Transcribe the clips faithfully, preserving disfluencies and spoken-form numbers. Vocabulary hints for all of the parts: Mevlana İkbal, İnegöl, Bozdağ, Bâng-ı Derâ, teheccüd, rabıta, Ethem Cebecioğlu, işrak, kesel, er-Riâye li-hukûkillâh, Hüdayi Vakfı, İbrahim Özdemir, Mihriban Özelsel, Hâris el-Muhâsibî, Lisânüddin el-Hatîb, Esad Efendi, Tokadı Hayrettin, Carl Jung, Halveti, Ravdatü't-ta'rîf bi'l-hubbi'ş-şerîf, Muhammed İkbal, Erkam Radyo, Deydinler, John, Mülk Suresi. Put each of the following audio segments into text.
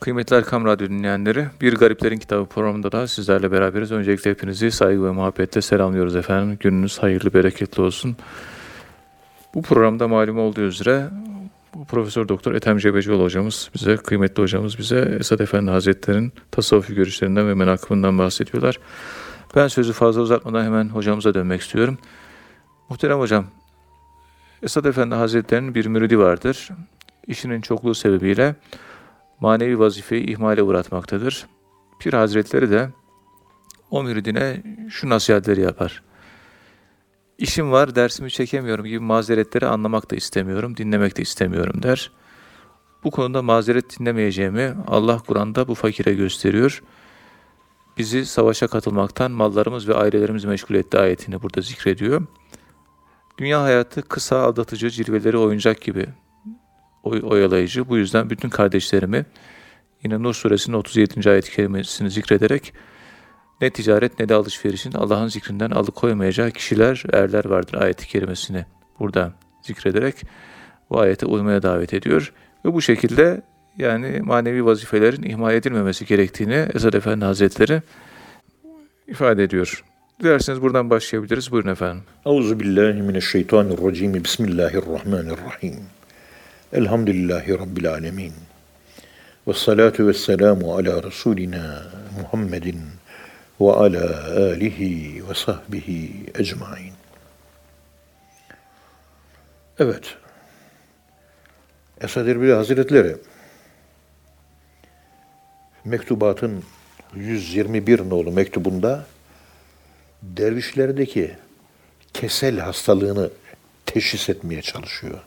Kıymetli Erkam Radyo dinleyenleri, Bir Gariplerin Kitabı programında da sizlerle beraberiz. Öncelikle hepinizi saygı ve muhabbetle selamlıyoruz efendim. Gününüz hayırlı, bereketli olsun. Bu programda malum olduğu üzere Profesör Doktor Ethem Cebecioğlu hocamız bize, kıymetli hocamız bize Esad Efendi Hazretleri'nin tasavvufi görüşlerinden ve menakıbından bahsediyorlar. Ben sözü fazla uzatmadan hemen hocamıza dönmek istiyorum. Muhterem hocam, Esad Efendi Hazretleri'nin bir müridi vardır. İşinin çokluğu sebebiyle manevi vazifeyi ihmale uğratmaktadır. Pir Hazretleri de o müridine şu nasihatleri yapar. İşim var, dersimi çekemiyorum gibi mazeretleri anlamak da istemiyorum, dinlemek de istemiyorum der. Bu konuda mazeret dinlemeyeceğimi Allah Kur'an'da bu fakire gösteriyor. Bizi savaşa katılmaktan mallarımız ve ailelerimiz meşgul etti ayetini burada zikrediyor. Dünya hayatı kısa, aldatıcı, cilveleri oyuncak gibi oyalayıcı. Bu yüzden bütün kardeşlerimi yine Nur Suresi'nin otuz yedinci ayet-i kerimesini zikrederek ne ticaret ne de alışverişin Allah'ın zikrinden alıkoymayacağı kişiler, erler vardır ayet-i kerimesini burada zikrederek bu ayete uymaya davet ediyor. Ve bu şekilde yani manevi vazifelerin ihmal edilmemesi gerektiğini Esad Efendi Hazretleri ifade ediyor. Dilerseniz buradan başlayabiliriz. Buyurun efendim. Euzubillahimineşşeytanirracim. Bismillahirrahmanirrahim. Elhamdülillahi Rabbil alemin. Vessalatu vesselamu ala Resulina Muhammedin ve ala alihi ve sahbihi ecmain. Evet, Esad Erbilî Hazretleri mektubatın yüz yirmi bir nolu mektubunda dervişlerdeki kesel hastalığını teşhis etmeye çalışıyor.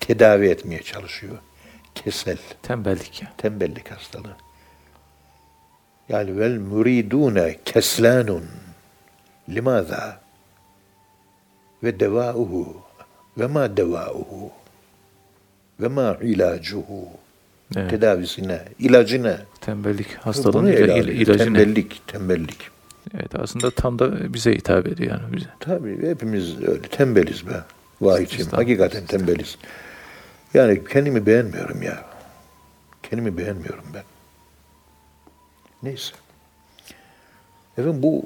Tedavi etmeye çalışıyor. Kesel. Tembellik. Ya. Tembellik hastalığı. Yani vel müridûne keslanun limâzâ ve devâuhu ve mâ devâuhu ve mâ ilâcuhu. Evet. Tedavisine, ilacına. Tembellik hastalığının il, ilacına. Tembellik, tembellik. Evet, aslında tam da bize hitap ediyor yani bize. Tabii hepimiz öyle tembeliz be. Vahicim, hakikaten tembeliz. Yani kendimi beğenmiyorum ya. Kendimi beğenmiyorum ben. Neyse. Efendim bu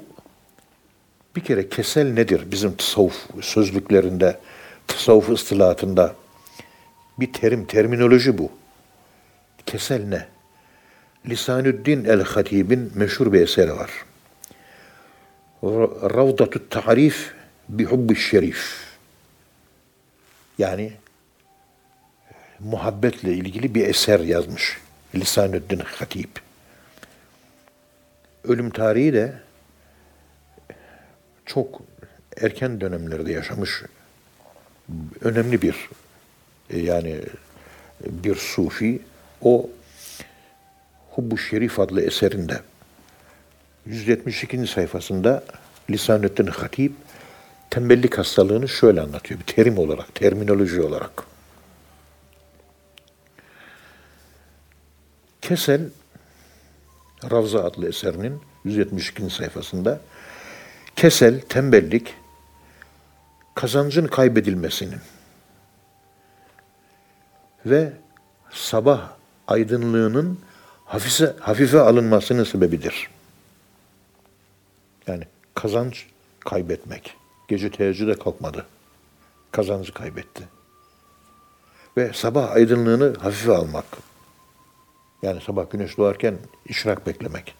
bir kere kesel nedir? Bizim tasavvuf sözlüklerinde, tasavvuf istilatında bir terim, terminoloji bu. Kesel ne? Lisânüddin el-Hatîb'in meşhur bir eseri var. Ravdatü't-ta'rîf bi'l-hubbi'ş-şerîf. Yani muhabbetle ilgili bir eser yazmış Lisânüddin el-Hatîb. Ölüm tarihi de çok erken dönemlerde yaşamış önemli bir yani bir sufi. O Hubbu Şerif adlı eserinde yüz yetmiş ikinci sayfasında Lisânüddin el-Hatîb tembellik hastalığını şöyle anlatıyor bir terim olarak, terminoloji olarak. Kesel Ravza adlı eserinin yüz yetmiş ikinci sayfasında kesel, tembellik kazancın kaybedilmesinin ve sabah aydınlığının hafife, hafife alınmasının sebebidir. Yani kazanç kaybetmek. Gece teheccüde kalkmadı. Kazancı kaybetti. Ve sabah aydınlığını hafife almak. Yani sabah güneş doğarken işrak beklemek.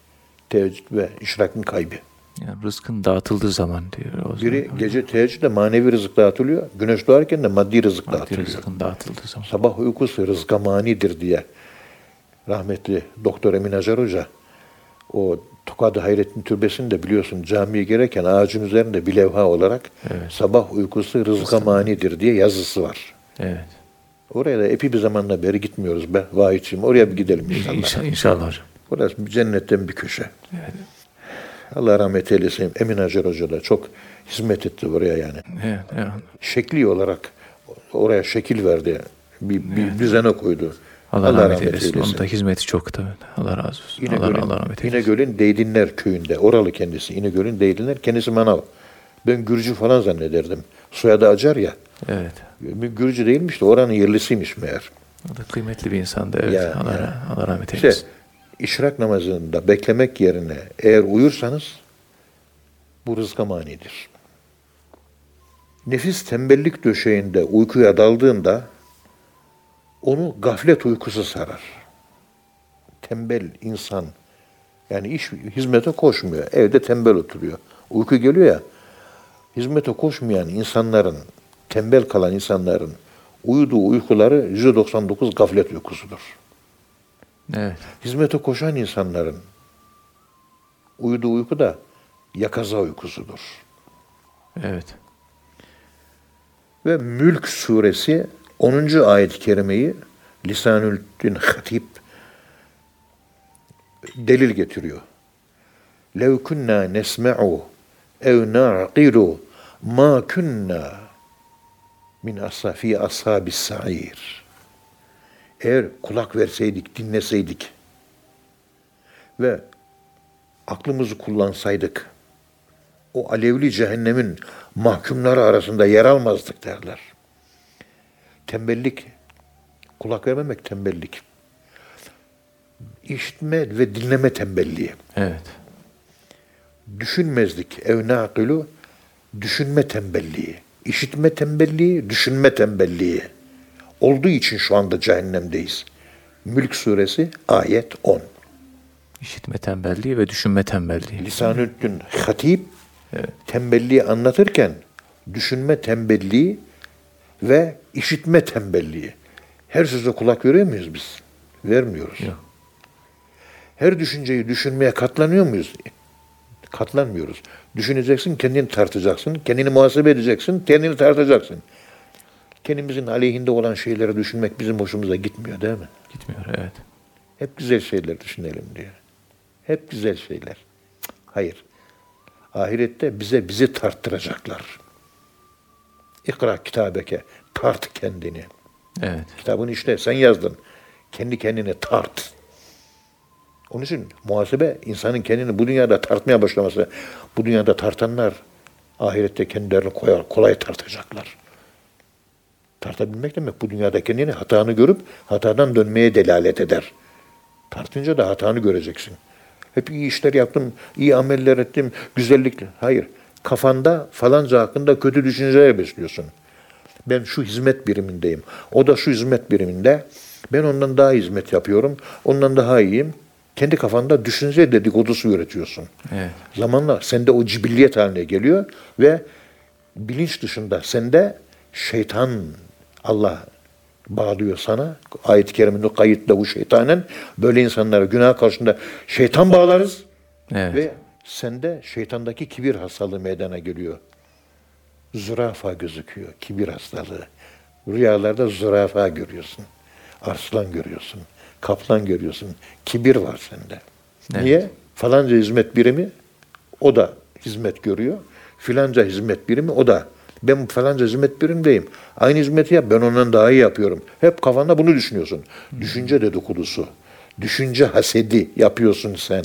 Teheccüd ve işrakın kaybı. Yani rızkın dağıtıldığı zaman diyor. O Biri zaman, gece teheccüde manevi rızık dağıtılıyor. Güneş doğarken de maddi rızık maddi dağıtılıyor. Rızkın dağıtıldığı zaman. Sabah uykusu rızka manidir diye rahmetli Doktor Emin Acar Hoca o Tokadı Hayrettin Türbesi'ni de biliyorsun camiye girerken ağacın üzerinde bir levha olarak evet. Sabah uykusu rızka manidir diye yazısı var. Evet. Oraya da epi bir zamandan beri gitmiyoruz be vahidciğim. Oraya bir gidelim inşallah. İnşallah, inşallah hocam. Orası cennetten bir köşe. Evet. Allah rahmet eylesin. Emin Acar Hoca da çok hizmet etti oraya yani. Evet, evet. Şekli olarak oraya şekil verdi. Bir, bir evet. Düzene koydu. Allah, Allah rahmet eylesin. Onun da hizmeti çok tabii. Allah razı olsun. İnegöl'ün, Allah rahmet eylesin. İnegöl'ün Deydinler köyünde. Oralı kendisi. İnegöl'ün Deydinler. Kendisi manav. Ben Gürcü falan zannederdim. Soyadı Acar ya. Evet. Bir Gürcü değilmiş de oranın yerlisiymiş meğer. O da kıymetli bir insandı. Evet. Ya, Allah, ya. Allah rahmet eylesin. İşte işrak namazında beklemek yerine eğer uyursanız bu rızka manidir. Nefis tembellik döşeğinde uykuya daldığında onu gaflet uykusu sarar. Tembel insan, yani iş hizmete koşmuyor, evde tembel oturuyor. Uyku geliyor ya, hizmete koşmayan insanların, tembel kalan insanların uyuduğu uykuları yüzde doksan dokuz gaflet uykusudur. Evet. Hizmete koşan insanların uyuduğu uyku da yakaza uykusudur. Evet. Ve Mülk Suresi onuncu ayet-i kerimeyi Lisânüddin el-Hatîb delil getiriyor. لَوْ كُنَّا نَسْمَعُ اَوْ نَعْقِلُ مَا كُنَّا مِنْ أَصْحَابِ أَصْحَابِ السَّعِيرِ. Eğer kulak verseydik, dinleseydik ve aklımızı kullansaydık, o alevli cehennemin mahkumları arasında yer almazdık derler. Tembellik, kulak vermemek tembellik. İşitme ve dinleme tembelliği. Evet. Düşünmezdik, evnâkülü, düşünme tembelliği. İşitme tembelliği, düşünme tembelliği. Olduğu için şu anda cehennemdeyiz. Mülk Suresi ayet on. İşitme tembelliği ve düşünme tembelliği. Lisânüddin el-Hatîb, evet, tembelliği anlatırken düşünme tembelliği ve işitme tembelliği. Her söze kulak veriyor muyuz biz? Vermiyoruz. Yok. Her düşünceyi düşünmeye katlanıyor muyuz? Katlanmıyoruz. Düşüneceksin, kendini tartacaksın, kendini muhasebe edeceksin, kendini tartacaksın. Kendimizin aleyhinde olan şeyleri düşünmek bizim hoşumuza gitmiyor, değil mi? Gitmiyor, evet. Hep güzel şeyler düşünelim diyor. Hep güzel şeyler. Hayır. Ahirette bize bizi tarttıracaklar. İkra kitabeke. Tart kendini. Evet. Kitabını işte sen yazdın. Kendi kendine tart. Onun için muhasebe, insanın kendini bu dünyada tartmaya başlaması. Bu dünyada tartanlar ahirette kendilerini koyar, kolay tartacaklar. Tartabilmek demek bu dünyada kendini, hatanı görüp hatadan dönmeye delalet eder. Tartınca da hatanı göreceksin. Hep iyi işler yaptım, iyi ameller ettim, güzellik. Hayır, kafanda falanca hakkında kötü düşünceler besliyorsun. Ben şu hizmet birimindeyim, o da şu hizmet biriminde. Ben ondan daha hizmet yapıyorum, ondan daha iyiyim. Kendi kafanda düşünce dedikodusu üretiyorsun. Evet. Zamanla sende o cibilliyet haline geliyor ve bilinç dışında sende şeytan, Allah bağlıyor sana. Ayet-i Kerim'in kayıtla bu şeytanen böyle insanlara günah karşında şeytan bağlarız. Evet. Ve sende şeytandaki kibir hastalığı meydana geliyor. Zürafa gözüküyor, kibir hastalığı. Rüyalarda zürafa görüyorsun. Arslan görüyorsun. Kaplan görüyorsun. Kibir var sende. Evet. Niye? Falanca hizmet birimi o da hizmet görüyor. Filanca hizmet birimi o da. Ben falanca hizmet birimdeyim. Aynı hizmeti yap. Ben ondan daha iyi yapıyorum. Hep kafanda bunu düşünüyorsun. Düşünce dedikodusu. Düşünce hasedi yapıyorsun sen.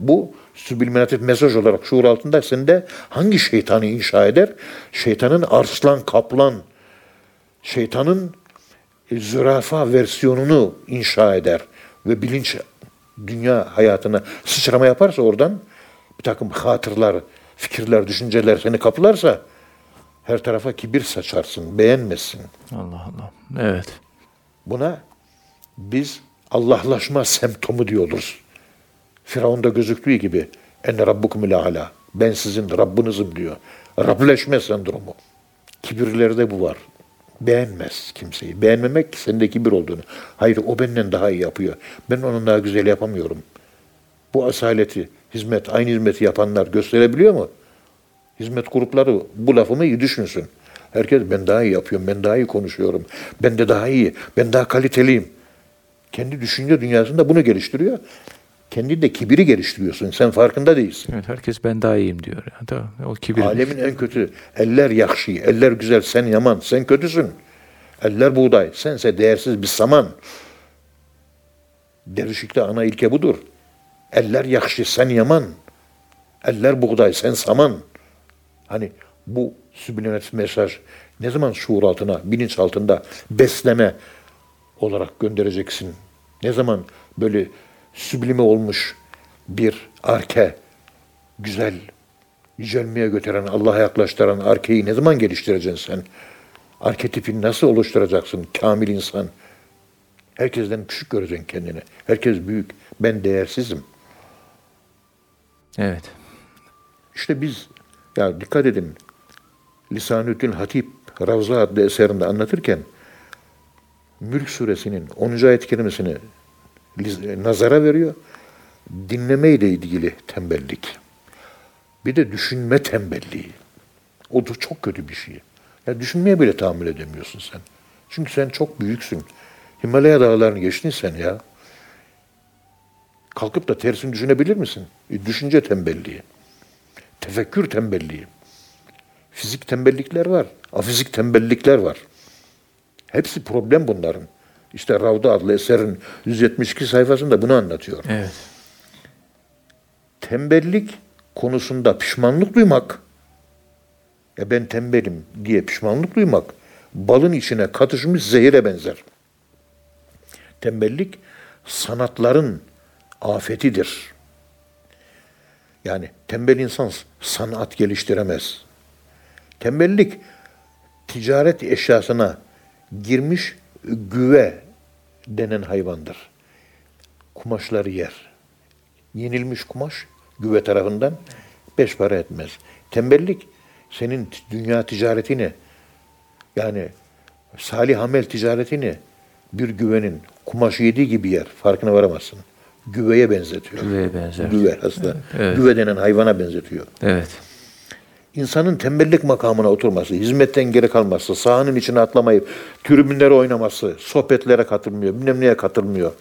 Bu sübliminatif mesaj olarak şuur altında sende hangi şeytanı inşa eder? Şeytanın arslan, kaplan, şeytanın zürafa versiyonunu inşa eder ve bilinç dünya hayatına sıçrama yaparsa oradan bir takım hatırlar, fikirler, düşünceler seni kaplarsa her tarafa kibir saçarsın, beğenmesin. Allah Allah. Evet. Buna biz Allahlaşma semptomu diyoruz. Firavun'da gözüktüğü gibi enne rabbukumul ala. Ben sizin Rabbinizim diyor. Rableşme sendromu. Kibirlerde bu var. Beğenmez kimseyi. Beğenmemek sende kibir olduğunu. Hayır, o benden daha iyi yapıyor. Ben onun daha güzel yapamıyorum. Bu asaleti, hizmet, aynı hizmeti yapanlar gösterebiliyor mu? Hizmet grupları bu lafımı iyi düşünsün. Herkes ben daha iyi yapıyorum, ben daha iyi konuşuyorum, ben de daha iyi, ben daha kaliteliyim. Kendi düşünce dünyasında bunu geliştiriyor. Kendi de kibiri geliştiriyorsun, sen farkında değilsin. Evet, herkes ben daha iyiyim diyor. Tamam, o kibir. Alemin en kötü, eller yakşı, eller güzel, sen yaman, sen kötüsün. Eller buğday, sense değersiz bir saman. Dervişlikte ana ilke budur. Eller yakşı, sen yaman. Eller buğday, sen saman. Hani bu sübliminatif mesaj ne zaman şuur altına, bilinç altında besleme olarak göndereceksin? Ne zaman böyle süblime olmuş bir arke, güzel, yücelmeye götüren, Allah'a yaklaştıran arkeyi ne zaman geliştireceksin sen? Arketipini nasıl oluşturacaksın? Kamil insan. Herkesten küçük göreceksin kendini. Herkes büyük. Ben değersizim. Evet. İşte biz, ya dikkat edin, Lisânüddin el-Hatîb Ravza adlı eserinde anlatırken Mülk Suresinin onuncu ayet-i kerimesini nazara veriyor. Dinlemeyle ilgili tembellik. Bir de düşünme tembelliği. O da çok kötü bir şey. Ya düşünmeye bile tahammül edemiyorsun sen. Çünkü sen çok büyüksün. Himalaya dağlarını geçtin sen ya. Kalkıp da tersini düşünebilir misin? E, düşünce tembelliği. Tefekkür tembelliği. Fizik tembellikler var. Afizik tembellikler var. Hepsi problem bunların. İşte Ravda adlı eserin yüz yetmiş iki sayfasında bunu anlatıyor. Evet. Tembellik konusunda pişmanlık duymak, ya ben tembelim diye pişmanlık duymak, balın içine katışmış zehire benzer. Tembellik sanatların afetidir. Yani tembel insan sanat geliştiremez. Tembellik ticaret eşyasına girmiş güve denen hayvandır. Kumaşları yer. Yenilmiş kumaş güve tarafından beş para etmez. Tembellik senin dünya ticaretini, yani salih amel ticaretini bir güvenin kumaşı yediği gibi yer. Farkına varamazsın. Güveye benzetiyor. Güveye benzer. Güve aslında. Evet, evet. Güve denen hayvana benzetiyor. Evet. İnsanın tembellik makamına oturması, hizmetten geri kalması, sahanın içine atlamayıp tribünlere oynaması, sohbetlere katılmıyor, bilmem neye katılmıyor.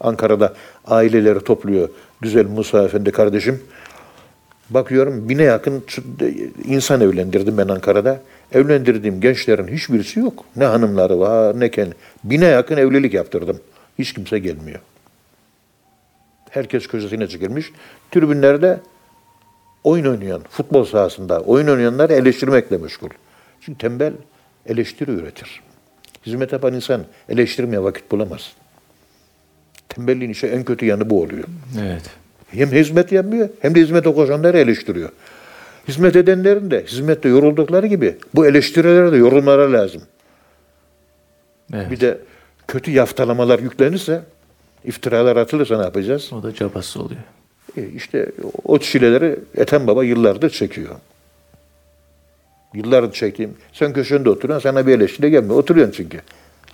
Ankara'da aileleri topluyor. Güzel Musa Efendi kardeşim. Bakıyorum bine yakın insan evlendirdim ben Ankara'da. Evlendirdiğim gençlerin hiçbirisi yok. Ne hanımları var ne kendi. Bine yakın evlilik yaptırdım. Hiç kimse gelmiyor. Herkes köşesine çekilmiş. Tribünlerde oyun oynayan, futbol sahasında oyun oynayanları eleştirmekle meşgul. Çünkü tembel eleştiri üretir. Hizmet yapan insan eleştirmeye vakit bulamaz. Tembelliğin işte en kötü yanı bu oluyor. Evet. Hem hizmet yapmıyor hem de hizmete koşanları eleştiriyor. Hizmet edenlerin de hizmette yoruldukları gibi bu eleştirilere de yorulmaları lazım. Evet. Bir de kötü yaftalamalar yüklenirse, iftiralar atılırsa ne yapacağız? O da cabası oluyor. İşte o çileleri Ethem Baba yıllardır çekiyor. Yıllardır çektiğim, sen köşende oturuyorsun, sana bir eleştiri gelmiyor. Oturuyorsun çünkü.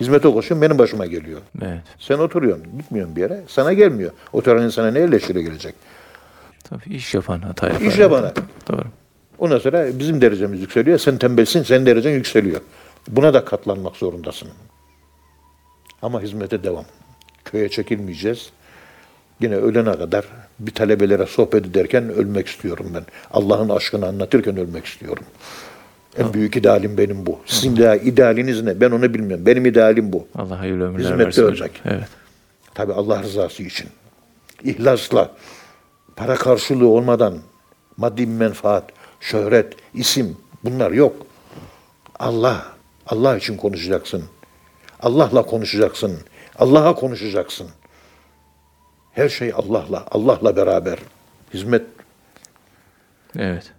Hizmete koşuyorsun, benim başıma geliyor. Evet. Sen oturuyorsun, gitmiyorsun bir yere, sana gelmiyor. Oturan insana ne eleştiri gelecek? Tabii iş yapan hata yapar. İş yapana. Doğru. Ondan sonra bizim derecemiz yükseliyor, sen tembelsin, senin derecen yükseliyor. Buna da katlanmak zorundasın. Ama hizmete devam. Köye çekilmeyeceğiz. Yine ölene kadar bir talebelere sohbet ederken ölmek istiyorum ben. Allah'ın aşkını anlatırken ölmek istiyorum. En büyük idealim benim bu. Sizin de idealiniz ne? Ben onu bilmiyorum. Benim idealim bu. Allah hayırlı ömürler versin. Hizmette ölecek. Evet. Tabii Allah rızası için. İhlasla, para karşılığı olmadan, maddi menfaat, şöhret, isim bunlar yok. Allah, Allah için konuşacaksın. Allah'la konuşacaksın. Allah'a konuşacaksın. Her şey Allah'la, Allah'la beraber. Hizmet. Evet.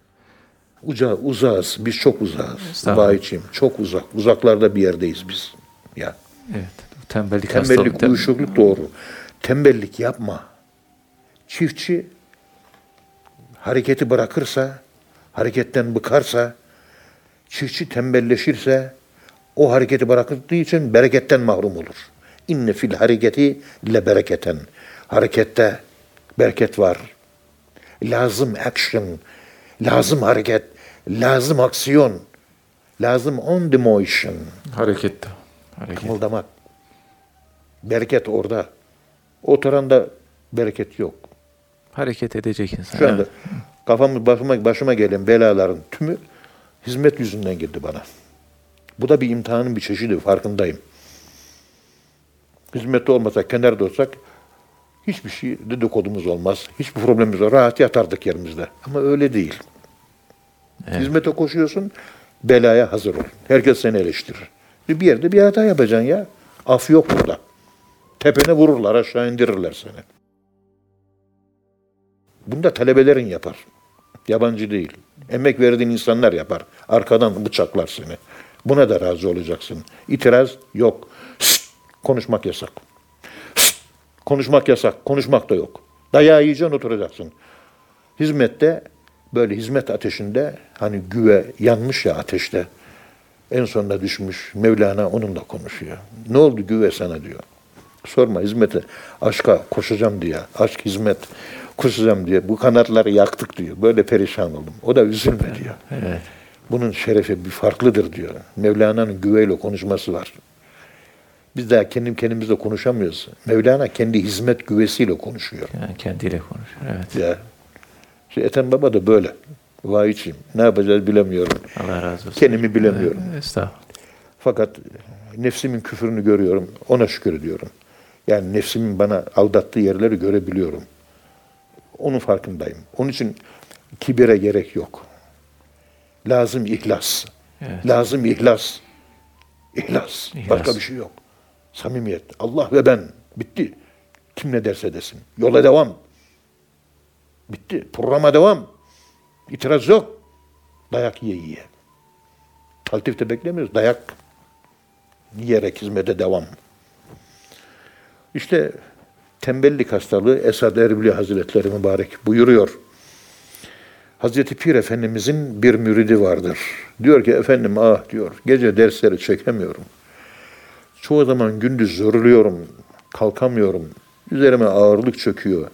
Uca, uzağız, biz çok uzağız. Bayiçim, çok uzak. Uzaklarda bir yerdeyiz biz. Ya. Evet. Tembellik, tembellik uyuşukluk doğru. Tembellik yapma. Çiftçi hareketi bırakırsa, hareketten bıkarsa, çiftçi tembelleşirse, o hareketi bıraktığı için bereketten mahrum olur. İnne fil hareketi le bereketen. Harekette bereket var. Lazım action, lazım hareket, lazım aksiyon, lazım on the motion. Harekette. Hareket. Kımıldamak. Bereket orada. Oturan da bereket yok. Hareket edecek insan. Şu anda evet. Kafamı başıma, başıma gelen belaların tümü hizmet yüzünden girdi bana. Bu da bir imtihanın bir çeşidi, farkındayım. Hizmette olmasak, kenarda olsak hiçbir şey dedikodumuz olmaz. Hiçbir problemimiz olmaz. Rahat yatardık yerimizde. Ama öyle değil. Evet. Hizmete koşuyorsun, belaya hazır ol. Herkes seni eleştirir. Bir yerde bir hata yapacaksın ya. Af yok burada. Tepene vururlar, aşağı indirirler seni. Bunu da talebelerin yapar. Yabancı değil. Emek verdiğin insanlar yapar. Arkadan bıçaklar seni. Buna da razı olacaksın. İtiraz yok. Şşt, konuşmak yasak. Şşt, konuşmak yasak. Konuşmak da yok. Dayağı yiyeceksin, oturacaksın. Hizmette, böyle hizmet ateşinde, hani güve yanmış ya ateşte. En sonunda düşmüş. Mevlana onunla konuşuyor. Ne oldu güve sana diyor. Sorma hizmete. Aşka koşacağım diye. Aşk hizmet koşacağım diye. Bu kanatları yaktık diyor. Böyle perişan oldum. O da üzülme diyor. Evet. Bunun şerefi bir farklıdır diyor. Mevlana'nın güveyle konuşması var. Biz daha kendim kendimizle konuşamıyoruz. Mevlana kendi hizmet güvesiyle konuşuyor. Yani kendiyle konuşuyor. Evet. Ya. Şey, Ethem Baba da böyle. Vay içim. Ne yapacağız bilemiyorum. Allah razı olsun. Kendimi bilemiyorum. Estağfurullah. Fakat nefsimin küfrünü görüyorum. Ona şükür ediyorum. Yani nefsimin bana aldattığı yerleri görebiliyorum. Onun farkındayım. Onun için kibire gerek yok. Lazım ihlas. Evet. Lazım ihlas. İhlas. İhlas. Başka bir şey yok. Samimiyet. Allah ve ben. Bitti. Kim ne derse desin. Yola devam. Bitti. Programa devam. İtiraz yok. Dayak yiye yiye. Taltif de beklemiyoruz. Dayak yiyerek hizmete devam. İşte tembellik hastalığı Esad Erbilî Hazretleri mübarek buyuruyor. Hazreti Pir Efendimizin bir müridi vardır. Diyor ki efendim ah diyor gece dersleri çekemiyorum. Çoğu zaman gündüz zorluyorum, kalkamıyorum. Üzerime ağırlık çöküyor.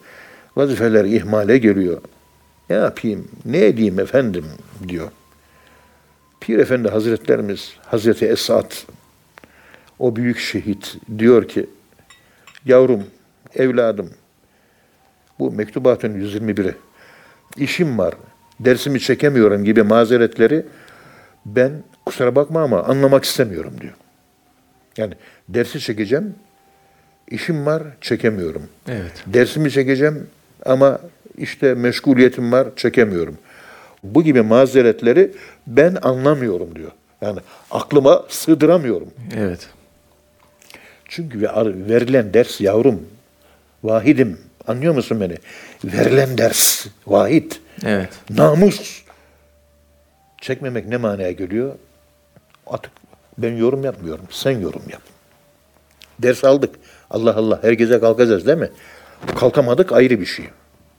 Vazifeler ihmale geliyor. Ne yapayım, ne edeyim efendim diyor. Pir Efendi Hazretlerimiz Hazreti Esad, o büyük şehit diyor ki yavrum, evladım, bu mektubatın yüz yirmi biri, işim var, dersimi çekemiyorum gibi mazeretleri ben kusura bakma ama anlamak istemiyorum diyor. Yani dersi çekeceğim, işim var, çekemiyorum. Evet. Dersimi çekeceğim ama işte meşguliyetim var, çekemiyorum. Bu gibi mazeretleri ben anlamıyorum diyor. Yani aklıma sığdıramıyorum. Evet. Çünkü verilen ders yavrum, vahidim. Anlıyor musun beni? Verilen ders, vahid. Evet. Namus. Çekmemek ne manaya geliyor? Artık ben yorum yapmıyorum, sen yorum yap. Ders aldık. Allah Allah, herkese kalkacağız değil mi? Kalkamadık ayrı bir şey.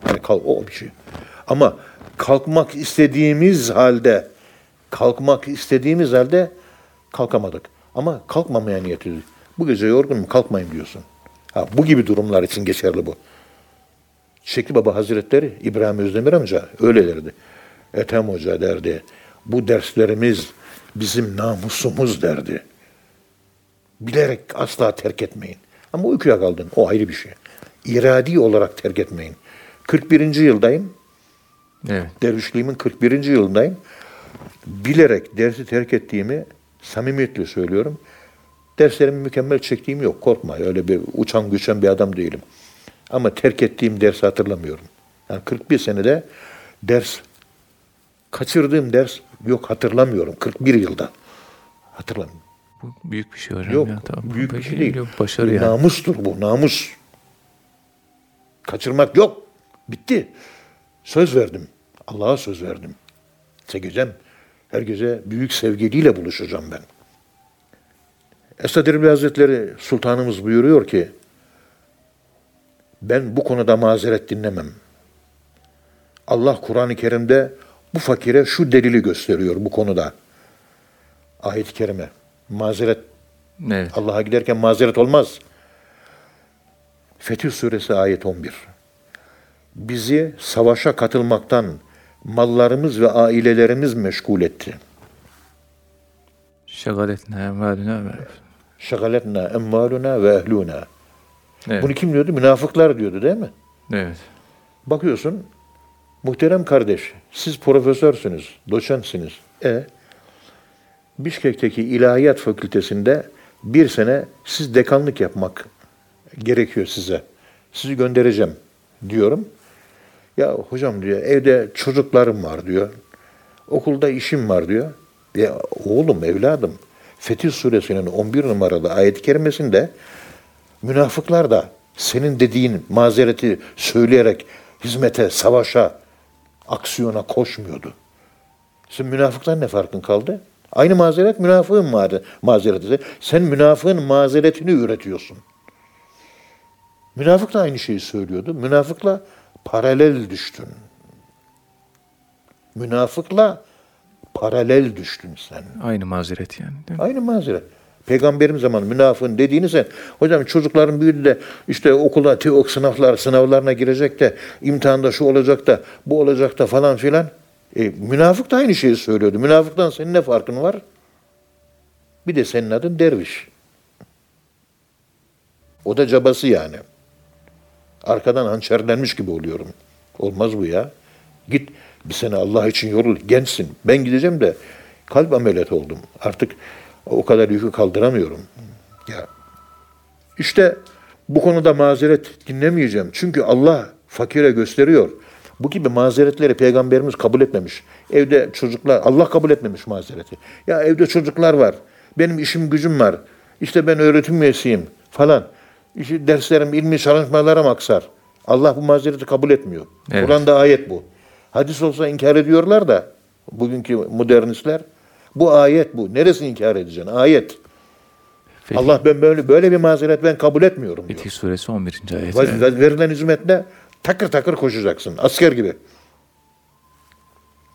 Yani kalk, o bir şey. Ama kalkmak istediğimiz halde, kalkmak istediğimiz halde kalkamadık. Ama kalkmamaya niyet ediyoruz. Bu gece yorgunum, kalkmayayım diyorsun. Ha, bu gibi durumlar için geçerli bu. Şekli Baba Hazretleri, İbrahim Özdemir amca öyle derdi. Ethem Hoca derdi. Bu derslerimiz bizim namusumuz derdi. Bilerek asla terk etmeyin. Ama uykuya kaldın, o ayrı bir şey. İradi olarak terk etmeyin. kırk birinci yıldayım. Evet. Dervişliğimin kırk birinci yılındayım. Bilerek dersi terk ettiğimi samimiyetle söylüyorum. Derslerimi mükemmel çektiğim yok. Korkma. Öyle bir uçan güçen bir adam değilim. Ama terk ettiğim dersi hatırlamıyorum. Yani kırk bir senede ders, kaçırdığım ders yok, hatırlamıyorum. kırk bir yılda. Hatırlamıyorum. Bu büyük bir şey hocam. Yok. Ya, tamam. Büyük Peki, bir şey değil. Yok, başarı bu yani. Namustur bu. Namus. Kaçırmak yok. Bitti. Söz verdim. Allah'a söz verdim. Çekeceğim. Herkese büyük sevgiliyle buluşacağım ben. Esad Erbilî Hazretleri Sultanımız buyuruyor ki ben bu konuda mazeret dinlemem. Allah Kur'an-ı Kerim'de bu fakire şu delili gösteriyor bu konuda. Ayet-i Kerime. Mazeret. Evet. Allah'a giderken mazeret olmaz. Fetih Suresi ayet on bir. Bizi savaşa katılmaktan mallarımız ve ailelerimiz meşgul etti. Şagaletna emvaluna ve şagaletna emvaluna ve ehluna. Evet. Bunu kim diyordu? Münafıklar diyordu değil mi? Evet. Bakıyorsun, muhterem kardeş, siz profesörsünüz, doçentsiniz. E, Bişkek'teki İlahiyat Fakültesi'nde bir sene siz dekanlık yapmak gerekiyor size. Sizi göndereceğim diyorum. Ya hocam diyor, evde çocuklarım var diyor, okulda işim var diyor. Ya oğlum, evladım, Fetih Suresinin on bir numaralı ayet-i kerimesinde münafıklar da senin dediğin mazereti söyleyerek hizmete, savaşa, aksiyona koşmuyordu. Şimdi münafıktan ne farkın kaldı? Aynı mazeret münafığın mazereti. Sen münafığın mazeretini üretiyorsun. Münafık da aynı şeyi söylüyordu. Münafıkla paralel düştün. Münafıkla paralel düştün sen. Aynı mazeret yani. Değil mi? Aynı mazeret. Peygamberim zamanı münafığın dediğini sen, hocam çocukların büyüdü de işte okula, teok sınavlar, sınavlarına girecek de, imtihanda şu olacak da, bu olacak da falan filan. E, münafık da aynı şeyi söylüyordu. Münafıktan senin ne farkın var? Bir de senin adın derviş. O da cabası yani. Arkadan hançerlenmiş gibi oluyorum. Olmaz bu ya. Git bir sene Allah için yorul. Gençsin. Ben gideceğim de kalp ameliyatı oldum. Artık o kadar yükü kaldıramıyorum. Ya. İşte bu konuda mazeret dinlemeyeceğim. Çünkü Allah fakire gösteriyor. Bu gibi mazeretleri Peygamberimiz kabul etmemiş. Evde çocuklar, Allah kabul etmemiş mazereti. Ya evde çocuklar var, benim işim gücüm var, İşte ben öğretim üyesiyim falan. İşte derslerim, ilmi çalışmalarım aksar. Allah bu mazereti kabul etmiyor. Evet. Kur'an'da ayet bu. Hadis olsa inkar ediyorlar da, bugünkü modernistler, bu ayet bu. Neresini inkar edeceksin? Ayet. Fetih. Allah ben böyle böyle bir mazeret ben kabul etmiyorum diyor. Fetih Suresi on birinci ayet. Vaz- verilen hizmetle takır takır koşacaksın. Asker gibi.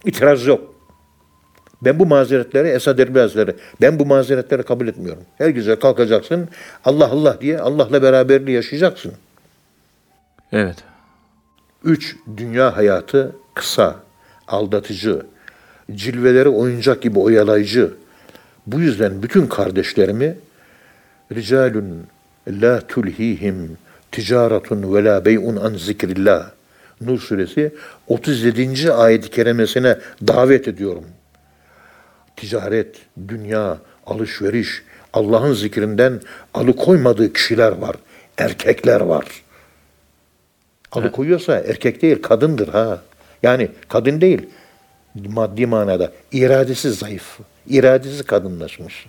İtiraz yok. Ben bu mazeretleri, Esad Erbilî Hazretleri, ben bu mazeretleri kabul etmiyorum. Her güzel kalkacaksın. Allah Allah diye Allah'la beraberliği yaşayacaksın. Evet. Üç, dünya hayatı kısa, aldatıcı, cilveleri oyuncak gibi oyalayıcı. Bu yüzden bütün kardeşlerimi ricalun la tulhihim ticaretun ve la bey'un an zikrillah. Nur Suresi otuz yedinci ayet-i kerimesine davet ediyorum. Ticaret, dünya, alışveriş, Allah'ın zikrinden alıkoymadığı kişiler var. Erkekler var. Alıkoyuyorsa erkek değil, kadındır ha. Yani kadın değil. Maddi manada iradesi zayıf. İradesi kadınlaşmış.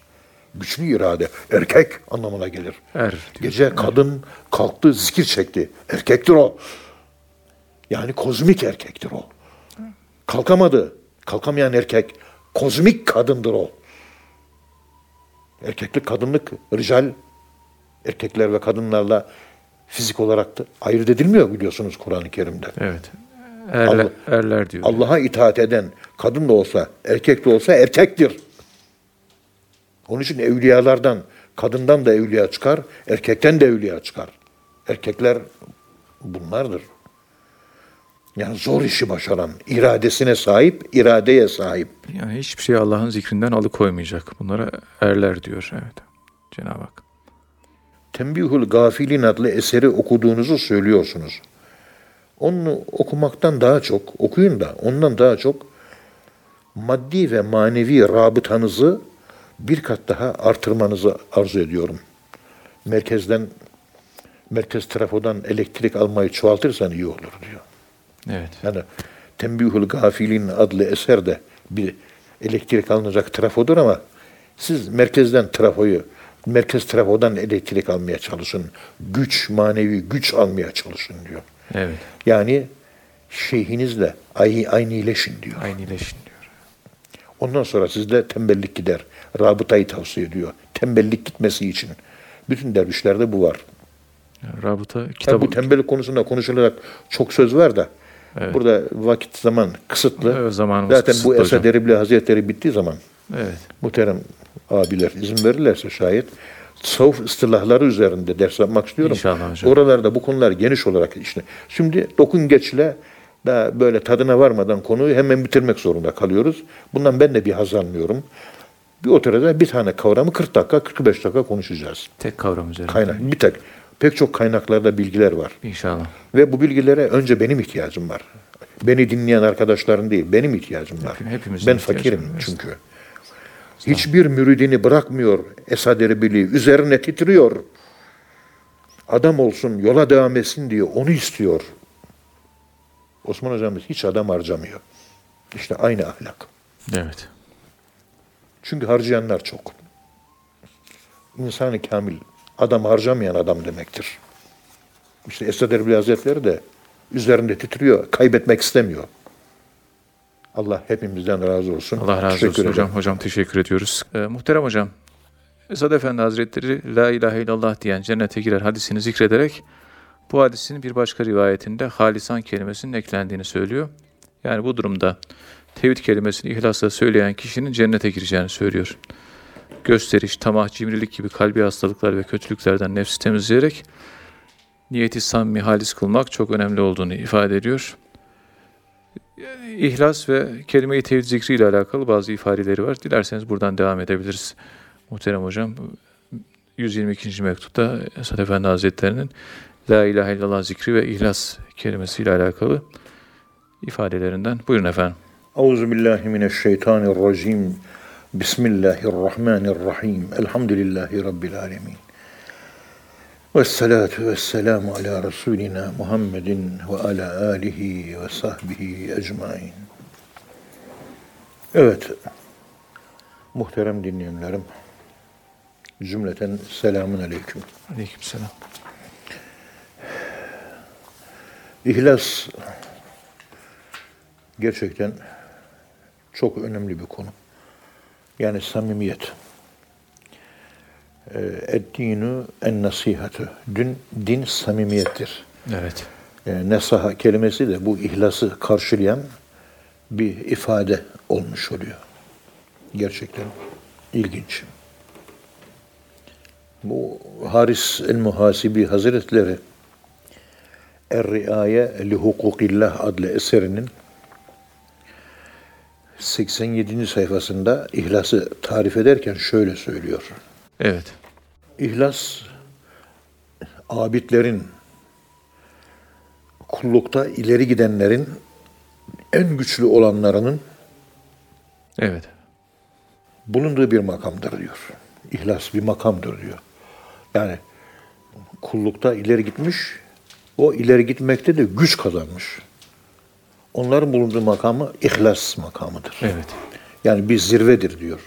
Güçlü irade erkek anlamına gelir. Er, Gece kadın kalktı, zikir çekti. Erkektir o. Yani kozmik erkektir o. Kalkamadı. Kalkamayan erkek kozmik kadındır o. Erkeklik, kadınlık, rical erkekler ve kadınlarla fizik olarak da ayırt edilmiyor biliyorsunuz Kur'an-ı Kerim'de. Evet. Erler, erler diyor. Allah'a itaat eden kadın da olsa, erkek de olsa erkektir. Onun için evliyalardan, kadından da evliya çıkar, erkekten de evliya çıkar. Erkekler bunlardır. Yani zor işi başaran, iradesine sahip, iradeye sahip. Yani hiçbir şey Allah'ın zikrinden alıkoymayacak. Bunlara erler diyor. Evet. Cenab-ı Hak. Tembihül Gafilin adlı eseri okuduğunuzu söylüyorsunuz. Onu okumaktan daha çok, okuyun da ondan daha çok maddi ve manevi rabıtanızı bir kat daha artırmanızı arzu ediyorum. Merkezden, merkez trafodan elektrik almayı çoğaltırsan iyi olur diyor. Evet. Yani Tembihül Gafilin adlı eser de bir elektrik alınacak trafodur ama siz merkezden trafoyu, merkez trafodan elektrik almaya çalışın. Güç, manevi güç almaya çalışın diyor. Evet. Yani şeyhinizle aynileşin diyor. Aynileşin diyor. Ondan sonra sizde tembellik gider. Rabıtayı tavsiye ediyor. Tembellik gitmesi için. Bütün dervişlerde bu var. Yani rabıta kitabı. Bu tembellik konusunda konuşularak çok söz var da. Evet. Burada vakit, zaman kısıtlı. Evet, zamanımız zaten kısıtlı bu Esad Erbilî Hazretleri bittiği zaman. Evet. Muhterem abiler izin verirlerse şayet tasavvuf ıstılahları üzerinde ders yapmak istiyorum. İnşallah hocam. Oralarda bu konular geniş olarak işte. Şimdi dokun geçle daha böyle tadına varmadan konuyu hemen bitirmek zorunda kalıyoruz. Bundan ben de bir haz almıyorum. Bir oturada bir tane kavramı kırk dakika, kırk beş dakika konuşacağız. Tek kavram üzerinde. Kaynak. Bir tek. Pek çok kaynaklarda bilgiler var. İnşallah. Ve bu bilgilere önce benim ihtiyacım var. Beni dinleyen arkadaşların değil, benim ihtiyacım var. Hepimizin ben fakirim var. Çünkü. Hiçbir müridini bırakmıyor Esad Erbilî. Üzerine titriyor. Adam olsun, yola devam etsin diye onu istiyor. Osman Hocamız hiç adam harcamıyor. İşte aynı ahlak. Evet. Çünkü harcayanlar çok. İnsan-ı kamil, adam harcamayan adam demektir. İşte Esad Erbilî Hazretleri de üzerinde titriyor. Kaybetmek istemiyor. Allah hepimizden razı olsun. Allah razı teşekkür olsun hocam. Ederim. Hocam teşekkür ediyoruz. Ee, muhterem hocam, Esad Efendi Hazretleri La ilahe illallah diyen cennete girer hadisini zikrederek bu hadisin bir başka rivayetinde halisan kelimesinin eklendiğini söylüyor. Yani bu durumda tevhid kelimesini ihlasla söyleyen kişinin cennete gireceğini söylüyor. Gösteriş, tamah, cimrilik gibi kalbi hastalıklar ve kötülüklerden nefsi temizleyerek niyeti samimi halis kılmak çok önemli olduğunu ifade ediyor. İhlas ve kelime-i tevhid zikri ile alakalı bazı ifadeleri var. Dilerseniz buradan devam edebiliriz. Muhterem hocam, yüz yirmi ikinci mektupta Esad Efendi Hazretleri'nin La ilahe illallah zikri ve ihlas kelimesiyle alakalı ifadelerinden. Buyurun efendim. Euzubillahimineşşeytanirracim. Bismillahirrahmanirrahim. Elhamdülillahi Rabbil alemin. Vessalatu vesselamu ala Resulina Muhammedin ve ala alihi ve sahbihi ecmain. Evet, muhterem dinleyenlerim, cümleten selamun aleyküm. Aleyküm selam. İhlas gerçekten çok önemli bir konu. Yani samimiyet. Eddinu en nasihatü. Dün din samimiyettir. Evet. E, nesaha kelimesi de bu ihlası karşılayan bir ifade olmuş oluyor. Gerçekten ilginç. Bu Hâris el-Muhâsibî Hazretleri er-Riâye li-hukûkillâh adlı eserinin seksen yedinci sayfasında ihlası tarif ederken şöyle söylüyor. Evet. İhlas, abidlerin, kullukta ileri gidenlerin, en güçlü olanlarının evet. bulunduğu bir makamdır diyor. İhlas bir makamdır diyor. Yani kullukta ileri gitmiş, o ileri gitmekte de güç kazanmış. Onların bulunduğu makamı ihlas makamıdır. Evet. Yani bir zirvedir diyor.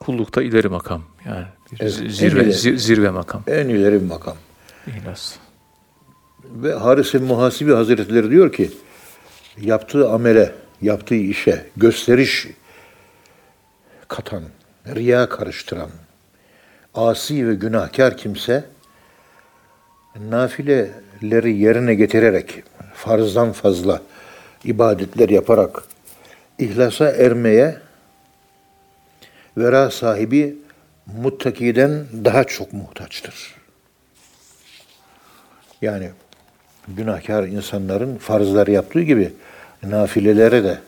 Kullukta ileri makam. Yani evet, zirve, ileri, zirve makam. En ileri bir makam. İhlas. Ve Hâris el-Muhâsibî Hazretleri diyor ki, yaptığı amele, yaptığı işe, gösteriş katan, riya karıştıran, asi ve günahkar kimse, nafileleri yerine getirerek, farzdan fazla ibadetler yaparak, ihlasa ermeye, vera sahibi muttakiden daha çok muhtaçtır. Yani günahkar insanların farzları yaptığı gibi nafilelere de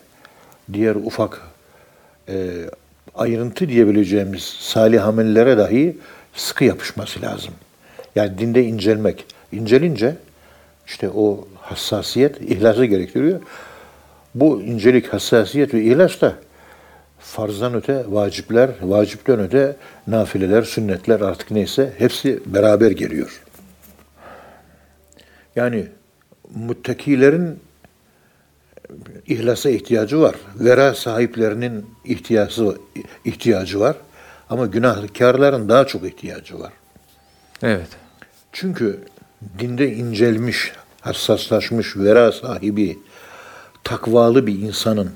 diğer ufak e, ayrıntı diyebileceğimiz salih amellere dahi sıkı yapışması lazım. Yani dinde incelmek. İncelince işte o hassasiyet ihlası gerektiriyor. Bu incelik, hassasiyet ve ihlas da farzdan öte vacipler, vacipten öte nafileler, sünnetler artık neyse hepsi beraber geliyor. Yani muttakilerin ihlasa ihtiyacı var. Vera sahiplerinin ihtiyacı, ihtiyacı var. Ama günahkarların daha çok ihtiyacı var. Evet. Çünkü dinde incelmiş, hassaslaşmış, vera sahibi, takvalı bir insanın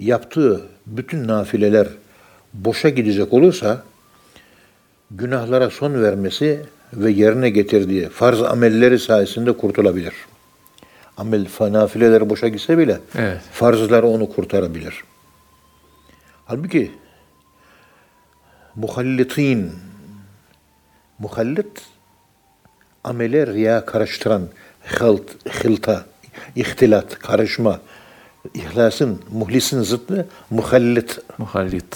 yaptığı bütün nafileler boşa gidecek olursa, günahlara son vermesi ve yerine getirdiği farz amelleri sayesinde kurtulabilir. Amel, nafileler boşa gitse bile evet. farzları onu kurtarabilir. Halbuki muhallitin, muhallit, amele riya karıştıran, hılt, hılta, ihtilat, karışma. İhlasın, muhlisin zıttı muhallit. Muhallit.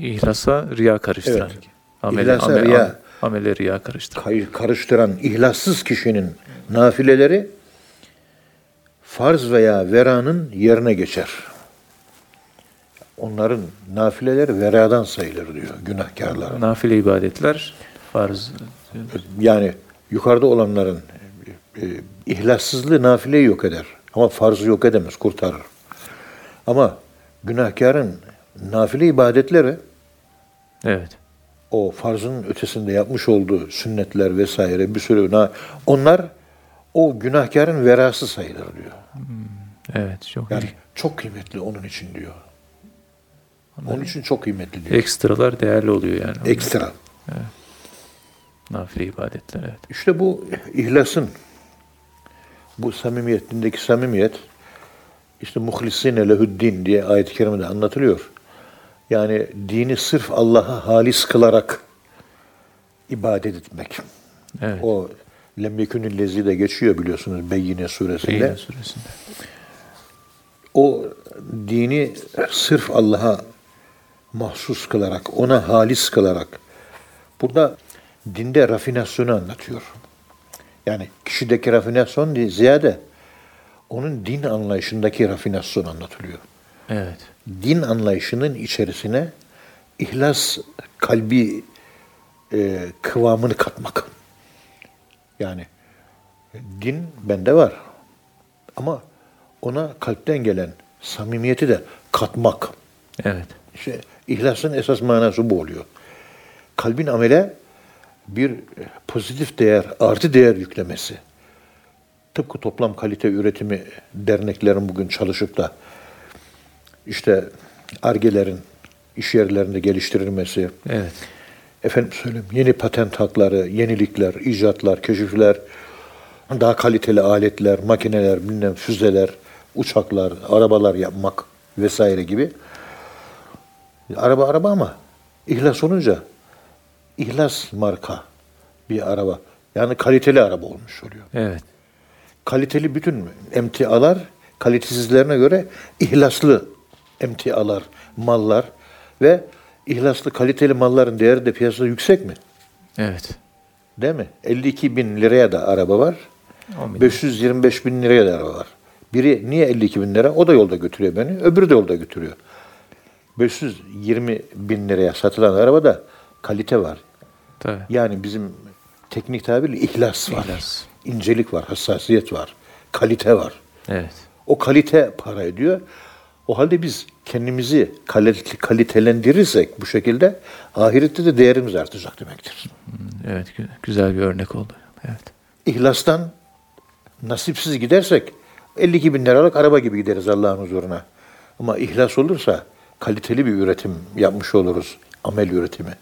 İhlasa riya karıştıran. Evet. Amele, İhlasa amele, riya. Amele riya karıştıran. Kay, karıştıran, ihlassız kişinin nafileleri farz veya veranın yerine geçer. Onların nafileleri veradan sayılır diyor günahkarlar. Nafile ibadetler farz. Yani yukarıda olanların e, e, ihlassızlığı nafileyi yok eder. Ama farzı yok edemez, kurtarır. Ama günahkarın nafile ibadetleri evet. o farzın ötesinde yapmış olduğu sünnetler vesaire bir sürü onlar o günahkarın verası sayılır diyor. Evet, çok yani iyi. Çok kıymetli onun için diyor. Anladım. Onun için çok kıymetli diyor. Ekstralar değerli oluyor yani. Ekstra. Evet. Nafile ibadetler, evet. İşte bu ihlasın, bu samimiyetindeki samimiyet, işte muhlisine lehü'd-din diye ayet-i kerimede anlatılıyor. Yani dini sırf Allah'a halis kılarak ibadet etmek. Evet. O lem yekûnil lezî de geçiyor biliyorsunuz Beyyine Suresi'nde. Beyyine Suresi'nde. O dini sırf Allah'a mahsus kılarak, ona halis kılarak. Burada dinde rafinasyonu anlatıyor. Yani kişideki rafinasyon değil, ziyade onun din anlayışındaki rafinasyon anlatılıyor. Evet. Din anlayışının içerisine ihlas kalbi e, kıvamını katmak. Yani din bende var ama ona kalpten gelen samimiyeti de katmak. Evet. İşte ihlasın esas manası bu oluyor. Kalbin amele bir pozitif değer, artı değer yüklemesi. Tıpkı toplam kalite üretimi derneklerin bugün çalışıp da işte argelerin iş yerlerinde geliştirilmesi, evet. Efendim söyleyeyim, yeni patent hakları, yenilikler, icatlar, keşifler, daha kaliteli aletler, makineler, bilmem füzeler, uçaklar, arabalar yapmak vesaire gibi. Araba araba ama ihlas olunca ihlas marka bir araba. Yani kaliteli araba olmuş oluyor. Evet. Kaliteli bütün emtialar, kalitesizlerine göre ihlaslı emtialar, mallar ve ihlaslı kaliteli malların değeri de piyasada yüksek mi? Evet. Değil mi? elli iki bin liraya da araba var. beş yüz yirmi beş bin liraya da araba var. Biri niye elli iki bin lira? O da yolda götürüyor beni. Öbürü de yolda götürüyor. beş yüz yirmi bin liraya satılan araba da kalite var. Tabii. Yani bizim teknik tabirle ihlas var. İhlas. İncelik var, hassasiyet var, kalite var. Evet. O kalite para ediyor. O halde biz kendimizi kalite, kalitelendirirsek bu şekilde ahirette de değerimiz artacak demektir. Evet, güzel bir örnek oldu. Evet. İhlastan nasipsiz gidersek elli iki bin liralık araba gibi gideriz Allah'ın huzuruna. Ama ihlas olursa kaliteli bir üretim yapmış oluruz, amel üretimi.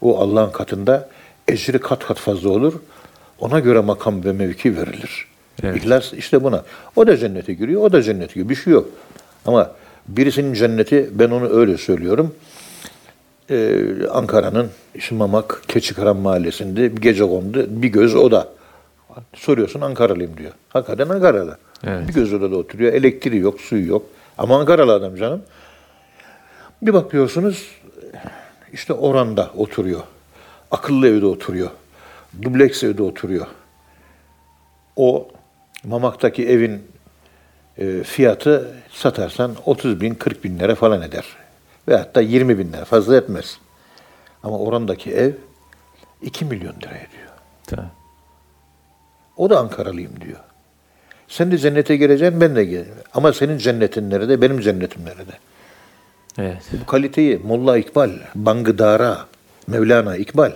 O Allah'ın katında ecri kat kat fazla olur. Ona göre makam ve mevki verilir. Evet. İhlas işte buna. O da cennete giriyor, o da cennete giriyor. Bir şey yok. Ama birisinin cenneti, ben onu öyle söylüyorum, ee, Ankara'nın işte Mamak, Keçikaran mahallesinde bir gecekondu, bir göz oda. Soruyorsun Ankaralıyım diyor. Hakikaten Ankaralı. Evet. Bir göz odada oturuyor, elektriği yok, suyu yok. Ama Ankaralı adam canım. Bir bakıyorsunuz, işte oranda oturuyor. Akıllı evde oturuyor. Dubleks evde oturuyor. O Mamak'taki evin e, fiyatı satarsan otuz bin, kırk bin lira falan eder. Veyahut da yirmi bin lira fazla etmez. Ama orandaki ev iki milyon lira ediyor. Tamam. O da Ankaralıyım diyor. Sen de cennete gireceksin, ben de gireceğim. Ama senin cennetin nerede, benim cennetim nerede? Evet. Bu kaliteyi Molla İkbal, Bâng-ı Derâ, Mevlana İkbal,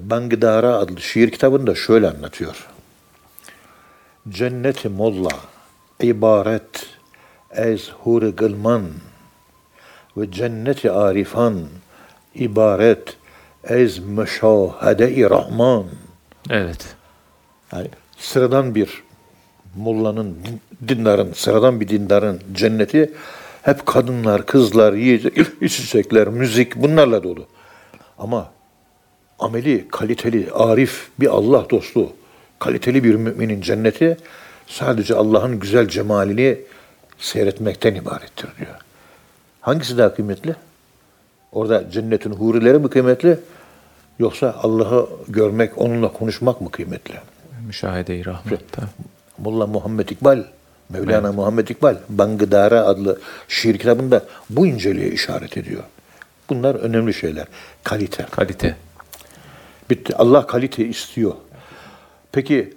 Bâng-ı Derâ adlı şiir kitabında şöyle anlatıyor. Cennet-i Molla ibaret ez hur-i gılman ve cennet-i arifan ibaret ez meşahede-i rahman. Evet. Yani sıradan bir Molla'nın, dindarın, sıradan bir dindarın cenneti hep kadınlar, kızlar, yiyecek, içecekler, müzik bunlarla dolu. Ama ameli, kaliteli, arif bir Allah dostu, kaliteli bir müminin cenneti sadece Allah'ın güzel cemalini seyretmekten ibarettir diyor. Hangisi daha kıymetli? Orada cennetin hurileri mi kıymetli? Yoksa Allah'ı görmek, onunla konuşmak mı kıymetli? Müşahede-i rahmette. Molla Muhammed İkbal, Mevlana evet. Muhammed İkbal, Bâng-ı Derâ adlı şiir kitabında bu inceliğe işaret ediyor. Bunlar önemli şeyler. Kalite. Kalite. Bitti. Allah kalite istiyor. Peki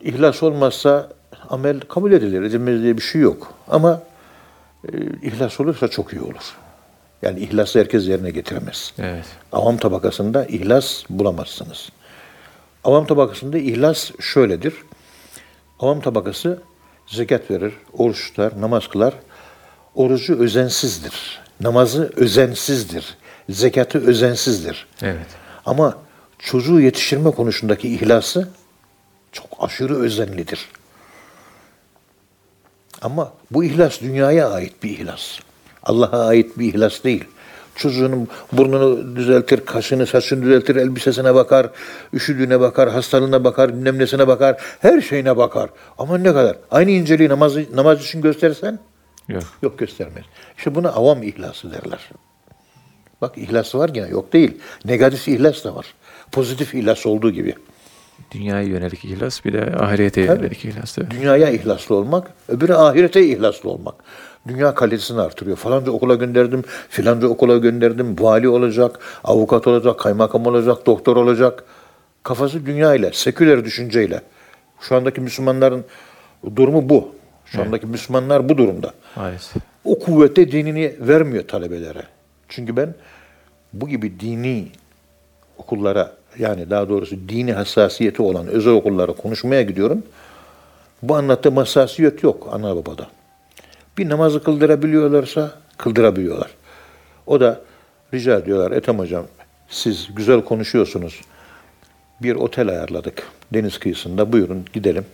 ihlas olmazsa amel kabul edilir, edilmez diye bir şey yok. Ama e, ihlas olursa çok iyi olur. Yani ihlası herkes yerine getiremez. Evet. Avam tabakasında ihlas bulamazsınız. Avam tabakasında ihlas şöyledir. Avam tabakası zekat verir, oruç tutar, namaz kılar. Orucu özensizdir. Namazı özensizdir. Zekatı özensizdir. Evet. Ama çocuğu yetiştirme konusundaki ihlası çok aşırı özenlidir. Ama bu ihlas dünyaya ait bir ihlas. Allah'a ait bir ihlas değil. Çocuğunun burnunu düzeltir, kaşını, saçını düzeltir, elbisesine bakar, üşüdüğüne bakar, hastalığına bakar, bilmem nesine bakar, her şeyine bakar. Ama ne kadar? Aynı inceliği namaz, namaz için göstersen, yok, yok göstermez. İşte buna avam ihlası derler. Bak ihlas var yine, yok değil. Negatif ihlas da var. Pozitif ihlas olduğu gibi. Dünyaya yönelik ihlas, bir de ahirete yönelik ihlas. Tabii. Dünyaya ihlaslı olmak, öbürü ahirete ihlaslı olmak. Dünya kalitesini artırıyor. Falanca okula gönderdim, filanca okula gönderdim. Vali olacak, avukat olacak, kaymakam olacak, doktor olacak. Kafası dünya ile, seküler düşünceyle. Şu andaki Müslümanların durumu bu. Şu evet. andaki Müslümanlar bu durumda. Maalesef. O kuvvete dinini vermiyor talebelere. Çünkü ben bu gibi dini okullara, yani daha doğrusu dini hassasiyeti olan özel okullara konuşmaya gidiyorum. Bu anlattığım hassasiyet yok ana babada. Bir namazı kıldırabiliyorlarsa kıldırabiliyorlar. O da rica ediyorlar, Ethem hocam siz güzel konuşuyorsunuz. Bir otel ayarladık deniz kıyısında, buyurun gidelim.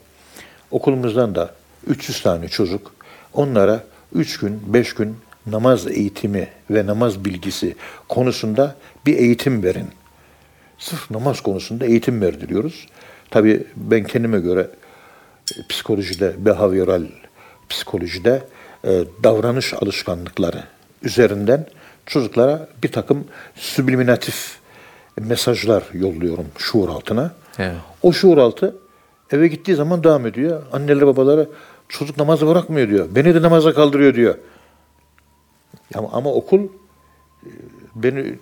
Okulumuzdan da üç yüz tane çocuk, onlara üç gün beş gün namaz eğitimi ve namaz bilgisi konusunda bir eğitim verin. Sırf namaz konusunda eğitim verdiriyoruz. Tabii ben kendime göre psikolojide, behavioral psikolojide e, davranış alışkanlıkları üzerinden çocuklara bir takım subliminatif mesajlar yolluyorum şuur altına. Evet. O şuur altı eve gittiği zaman devam ediyor. Anneleri babaları çocuk namazı bırakmıyor diyor. Beni de namaza kaldırıyor diyor. Ama, ama okul beni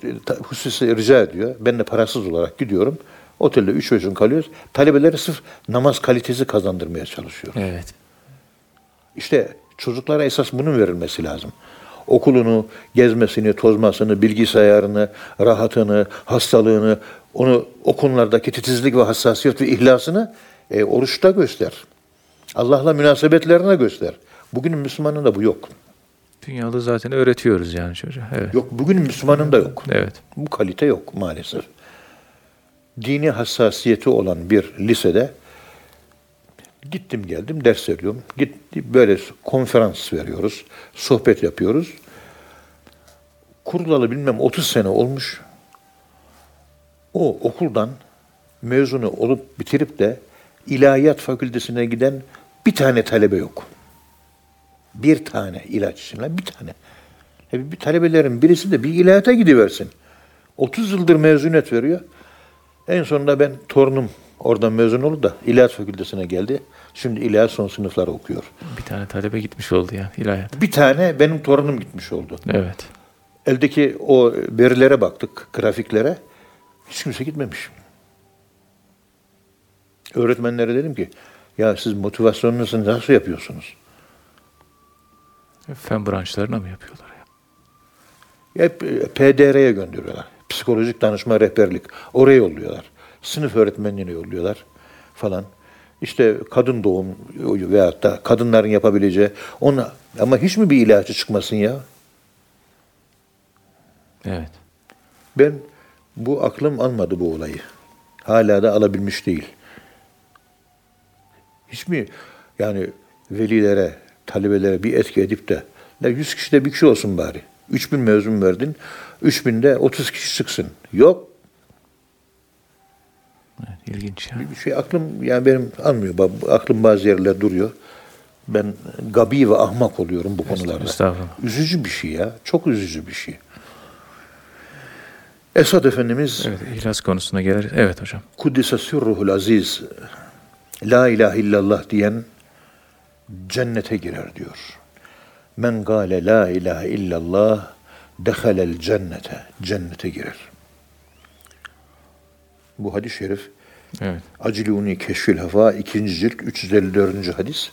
hususi rica ediyor. Ben de parasız olarak gidiyorum. Otelde üç beş gün kalıyoruz. Talebeleri sırf namaz kalitesi kazandırmaya çalışıyoruz. Evet. İşte çocuklara esas bunun verilmesi lazım. Okulunu, gezmesini, tozmasını, bilgisayarını, rahatını, hastalığını, onu o konulardaki titizlik ve hassasiyet ve ihlasını e, oruçta göster. Allah'la münasebetlerine göster. Bugün Müslümanın da bu yok. Dünyada zaten öğretiyoruz yani çocuğa. Evet. Yok, bugün Müslümanın da yok. Evet. Bu kalite yok maalesef. Dini hassasiyeti olan bir lisede gittim geldim ders veriyorum. Gitti böyle konferans veriyoruz, sohbet yapıyoruz. Kurulalı bilmem otuz sene olmuş. O okuldan mezunu olup bitirip de ilahiyat fakültesine giden bir tane talebe yok. Bir tane ilaç için, bir tane. Bir talebelerin birisi de bir ilahiyata gidiversin. otuz yıldır mezuniyet veriyor. En sonunda ben torunum oradan mezun oldu da ilahiyat fakültesine geldi. Şimdi ilahiyat son sınıfları okuyor. Bir tane talebe gitmiş oldu yani ilahiyat. Bir tane benim torunum gitmiş oldu. Evet. Eldeki o verilere baktık, grafiklere. Hiç kimse gitmemiş. Öğretmenlere dedim ki, ya siz motivasyonunuzu nasıl yapıyorsunuz? Fen branşlarına mı yapıyorlar ya? Hep P D R'ye gönderiyorlar. Psikolojik danışma rehberlik. Oraya yolluyorlar. Sınıf öğretmenliğine yolluyorlar falan. İşte kadın doğum veyahut da kadınların yapabileceği ona, ama hiç mi bir ilacı çıkmasın ya? Evet. Ben bu aklım almadı bu olayı. Hala da alabilmiş değil. Hiç mi yani velilere, talebelere bir etki edip de yüz kişide bir kişi olsun bari. üç bin mezun verdin, üç binde otuz kişi çıksın. Yok. Evet, ilginç ya. Bir şey aklım yani benim almıyor. Aklım bazı yerlerde duruyor. Ben gabi ve ahmak oluyorum bu evet, konularda. Estağfurullah. Üzücü bir şey ya. Çok üzücü bir şey. Esad Efendimiz evet, ihlas konusuna gelir. Evet hocam. Kuddise sirruhul aziz la ilahe illallah diyen cennete girer diyor. Men gâle la ilahe illallah dehalel cennete. Cennete girer. Bu hadis-i şerif. Evet. Aciluni Keşfül Hafa ikinci cilt üç yüz elli dördüncü hadis.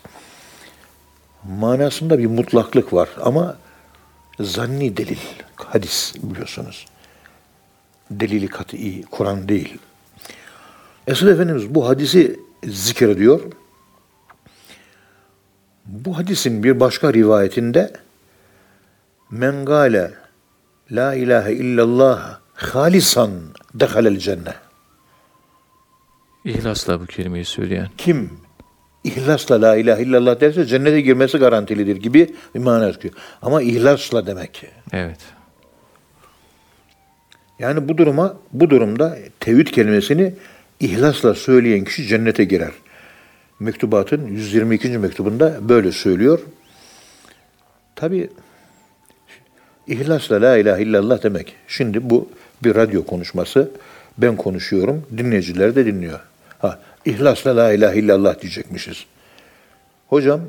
Manasında bir mutlaklık var ama zanni delil. Hadis biliyorsunuz. Delili kat'i Kur'an değil. Esad Efendimiz bu hadisi zikrediyor. Bu hadisin bir başka rivayetinde men gâle la ilahe illallah halisan dehalel cenne. İhlasla bu kelimeyi söyleyen. Kim ihlasla la ilahe illallah derse cennete girmesi garantilidir gibi bir mana çıkıyor. Ama ihlasla demek ki. Evet. Yani bu duruma bu durumda tevhid kelimesini ihlasla söyleyen kişi cennete girer. Mektubatın yüz yirmi ikinci mektubunda böyle söylüyor. Tabii İhlasla la ilahe illallah demek. Şimdi bu bir radyo konuşması. Ben konuşuyorum. Dinleyiciler de dinliyor. Ha, ihlasla la ilahe illallah diyecekmişiz. Hocam,